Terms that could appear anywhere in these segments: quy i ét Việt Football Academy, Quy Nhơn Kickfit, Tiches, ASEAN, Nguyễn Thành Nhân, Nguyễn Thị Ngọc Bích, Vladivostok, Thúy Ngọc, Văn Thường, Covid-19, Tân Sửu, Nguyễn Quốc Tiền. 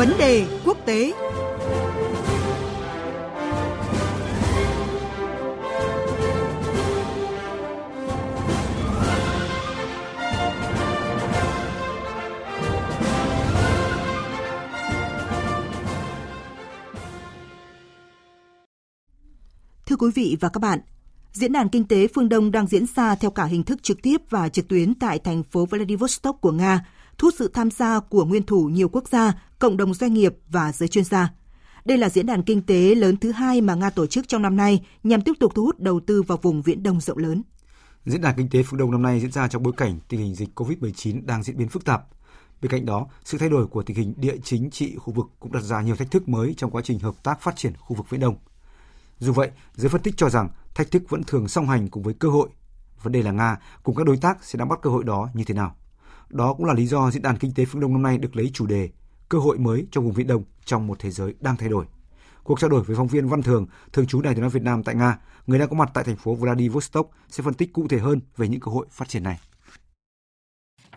Vấn đề quốc tế. Thưa quý vị và các bạn, Diễn đàn Kinh tế Phương Đông đang diễn ra theo cả hình thức trực tiếp và trực tuyến tại thành phố Vladivostok của Nga, thu hút sự tham gia của nguyên thủ nhiều quốc gia, cộng đồng doanh nghiệp và giới chuyên gia. Đây là diễn đàn kinh tế lớn thứ hai mà Nga tổ chức trong năm nay nhằm tiếp tục thu hút đầu tư vào vùng Viễn Đông rộng lớn. Diễn đàn Kinh tế Phương Đông năm nay diễn ra trong bối cảnh tình hình dịch Covid-19 đang diễn biến phức tạp. Bên cạnh đó, sự thay đổi của tình hình địa chính trị khu vực cũng đặt ra nhiều thách thức mới trong quá trình hợp tác phát triển khu vực Viễn Đông. Dù vậy, giới phân tích cho rằng thách thức vẫn thường song hành cùng với cơ hội. Vấn đề là Nga cùng các đối tác sẽ nắm bắt cơ hội đó như thế nào. Đó cũng là lý do Diễn đàn Kinh tế Phương Đông năm nay được lấy chủ đề Cơ hội mới trong vùng Viễn Đông trong một thế giới đang thay đổi. Cuộc trao đổi với phóng viên Văn Thường, thường trú Đài Tiếng nói Việt Nam tại Nga, người đang có mặt tại thành phố Vladivostok, sẽ phân tích cụ thể hơn về những cơ hội phát triển này.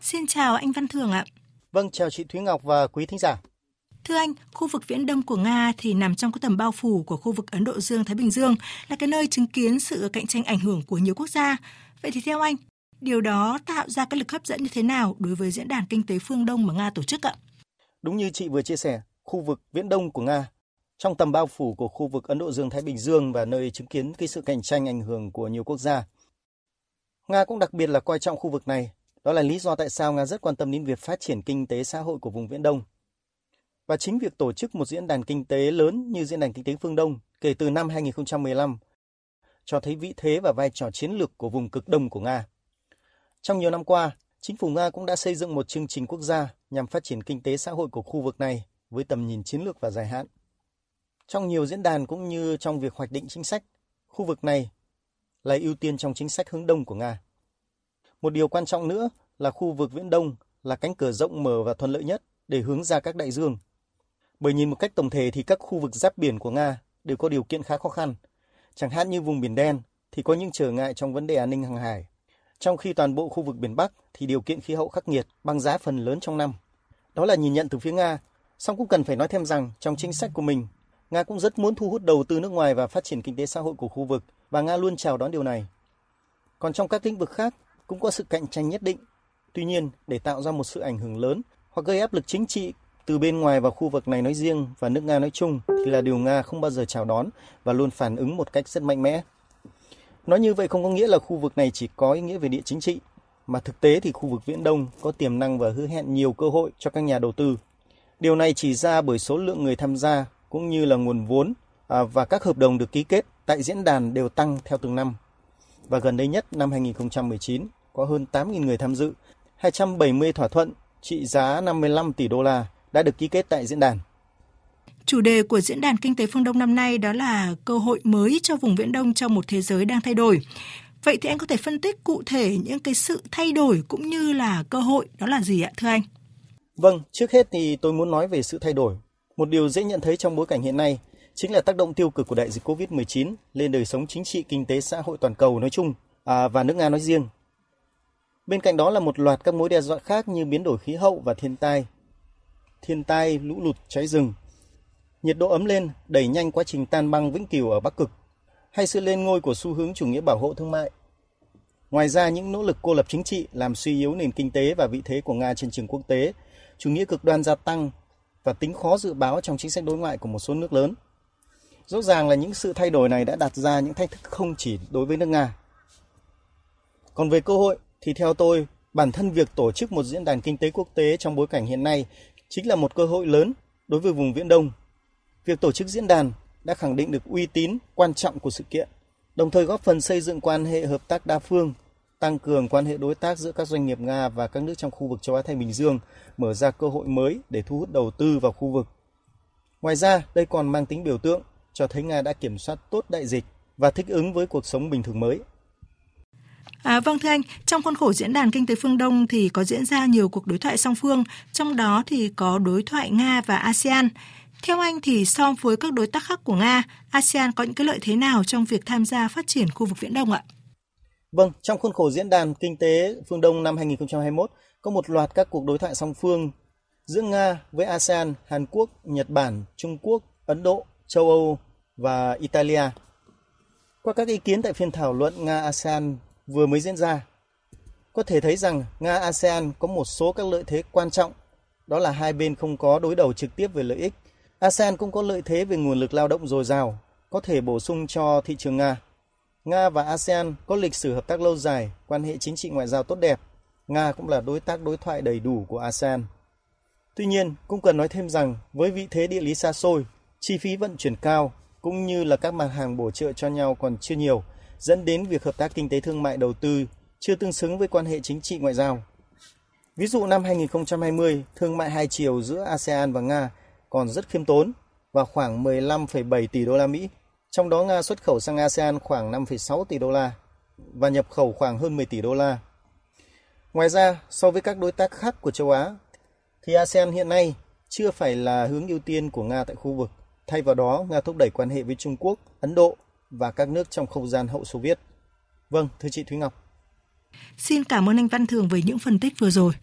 Xin chào anh Văn Thường ạ. Vâng, chào chị Thúy Ngọc và quý thính giả. Thưa anh, khu vực Viễn Đông của Nga thì nằm trong cái tầm bao phủ của khu vực Ấn Độ Dương-Thái Bình Dương, là cái nơi chứng kiến sự cạnh tranh ảnh hưởng của nhiều quốc gia. Vậy thì theo anh, điều đó tạo ra cái lực hấp dẫn như thế nào đối với Diễn đàn Kinh tế Phương Đông mà Nga tổ chức ạ? Đúng như chị vừa chia sẻ, khu vực Viễn Đông của Nga trong tầm bao phủ của khu vực Ấn Độ Dương-Thái Bình Dương và nơi chứng kiến cái sự cạnh tranh ảnh hưởng của nhiều quốc gia. Nga cũng đặc biệt là coi trọng khu vực này. Đó là lý do tại sao Nga rất quan tâm đến việc phát triển kinh tế xã hội của vùng Viễn Đông. Và chính việc tổ chức một diễn đàn kinh tế lớn như Diễn đàn Kinh tế Phương Đông kể từ năm 2015 cho thấy vị thế và vai trò chiến lược của vùng cực Đông của Nga. Trong nhiều năm qua, chính phủ Nga cũng đã xây dựng một chương trình quốc gia nhằm phát triển kinh tế xã hội của khu vực này với tầm nhìn chiến lược và dài hạn. Trong nhiều diễn đàn cũng như trong việc hoạch định chính sách, khu vực này là ưu tiên trong chính sách hướng Đông của Nga. Một điều quan trọng nữa là khu vực Viễn Đông là cánh cửa rộng mở và thuận lợi nhất để hướng ra các đại dương. Bởi nhìn một cách tổng thể thì các khu vực giáp biển của Nga đều có điều kiện khá khó khăn. Chẳng hạn như vùng Biển Đen thì có những trở ngại trong vấn đề an ninh hàng hải. Trong khi toàn bộ khu vực Biển Bắc thì điều kiện khí hậu khắc nghiệt, băng giá phần lớn trong năm. Đó là nhìn nhận từ phía Nga. Song cũng cần phải nói thêm rằng trong chính sách của mình, Nga cũng rất muốn thu hút đầu tư nước ngoài và phát triển kinh tế xã hội của khu vực, và Nga luôn chào đón điều này. Còn trong các lĩnh vực khác cũng có sự cạnh tranh nhất định. Tuy nhiên, để tạo ra một sự ảnh hưởng lớn hoặc gây áp lực chính trị từ bên ngoài vào khu vực này nói riêng và nước Nga nói chung thì là điều Nga không bao giờ chào đón và luôn phản ứng một cách rất mạnh mẽ. Nói như vậy không có nghĩa là khu vực này chỉ có ý nghĩa về địa chính trị, mà thực tế thì khu vực Viễn Đông có tiềm năng và hứa hẹn nhiều cơ hội cho các nhà đầu tư. Điều này chỉ ra bởi số lượng người tham gia cũng như là nguồn vốn và các hợp đồng được ký kết tại diễn đàn đều tăng theo từng năm. Và gần đây nhất năm 2019 có hơn 8.000 người tham dự, 270 thỏa thuận trị giá 55 tỷ đô la đã được ký kết tại diễn đàn. Chủ đề của Diễn đàn Kinh tế Phương Đông năm nay đó là cơ hội mới cho vùng Viễn Đông trong một thế giới đang thay đổi. Vậy thì anh có thể phân tích cụ thể những cái sự thay đổi cũng như là cơ hội đó là gì ạ thưa anh? Vâng, trước hết thì tôi muốn nói về sự thay đổi. Một điều dễ nhận thấy trong bối cảnh hiện nay chính là tác động tiêu cực của đại dịch Covid-19 lên đời sống chính trị, kinh tế, xã hội toàn cầu nói chung và nước Nga nói riêng. Bên cạnh đó là một loạt các mối đe dọa khác như biến đổi khí hậu và thiên tai, lũ lụt, cháy rừng. Nhiệt độ ấm lên đẩy nhanh quá trình tan băng vĩnh cửu ở Bắc Cực, hay sự lên ngôi của xu hướng chủ nghĩa bảo hộ thương mại. Ngoài ra, những nỗ lực cô lập chính trị làm suy yếu nền kinh tế và vị thế của Nga trên trường quốc tế, chủ nghĩa cực đoan gia tăng và tính khó dự báo trong chính sách đối ngoại của một số nước lớn. Rõ ràng là những sự thay đổi này đã đặt ra những thách thức không chỉ đối với nước Nga. Còn về cơ hội thì theo tôi, bản thân việc tổ chức một diễn đàn kinh tế quốc tế trong bối cảnh hiện nay chính là một cơ hội lớn đối với vùng Viễn Đông. Việc tổ chức diễn đàn đã khẳng định được uy tín quan trọng của sự kiện, đồng thời góp phần xây dựng quan hệ hợp tác đa phương, tăng cường quan hệ đối tác giữa các doanh nghiệp Nga và các nước trong khu vực châu Á-Thái Bình Dương, mở ra cơ hội mới để thu hút đầu tư vào khu vực. Ngoài ra, đây còn mang tính biểu tượng, cho thấy Nga đã kiểm soát tốt đại dịch và thích ứng với cuộc sống bình thường mới. Vâng thưa anh, trong khuôn khổ Diễn đàn Kinh tế Phương Đông thì có diễn ra nhiều cuộc đối thoại song phương, trong đó thì có đối thoại Nga và ASEAN. Theo anh thì so với các đối tác khác của Nga, ASEAN có những cái lợi thế nào trong việc tham gia phát triển khu vực Viễn Đông ạ? Vâng, trong khuôn khổ Diễn đàn Kinh tế Phương Đông năm 2021 có một loạt các cuộc đối thoại song phương giữa Nga với ASEAN, Hàn Quốc, Nhật Bản, Trung Quốc, Ấn Độ, châu Âu và Italia. Qua các ý kiến tại phiên thảo luận Nga-ASEAN vừa mới diễn ra, có thể thấy rằng Nga-ASEAN có một số các lợi thế quan trọng, đó là hai bên không có đối đầu trực tiếp về lợi ích. ASEAN cũng có lợi thế về nguồn lực lao động dồi dào, có thể bổ sung cho thị trường Nga. Nga và ASEAN có lịch sử hợp tác lâu dài, quan hệ chính trị ngoại giao tốt đẹp. Nga cũng là đối tác đối thoại đầy đủ của ASEAN. Tuy nhiên, cũng cần nói thêm rằng với vị thế địa lý xa xôi, chi phí vận chuyển cao cũng như là các mặt hàng bổ trợ cho nhau còn chưa nhiều, dẫn đến việc hợp tác kinh tế thương mại đầu tư chưa tương xứng với quan hệ chính trị ngoại giao. Ví dụ năm 2020, thương mại hai chiều giữa ASEAN và Nga còn rất khiêm tốn và khoảng 15,7 tỷ đô la Mỹ, trong đó Nga xuất khẩu sang ASEAN khoảng 5,6 tỷ đô la và nhập khẩu khoảng hơn 10 tỷ đô la. Ngoài ra, so với các đối tác khác của châu Á, thì ASEAN hiện nay chưa phải là hướng ưu tiên của Nga tại khu vực. Thay vào đó, Nga thúc đẩy quan hệ với Trung Quốc, Ấn Độ và các nước trong không gian hậu Xô Viết. Vâng, thưa chị Thúy Ngọc. Xin cảm ơn anh Văn Thường với những phân tích vừa rồi.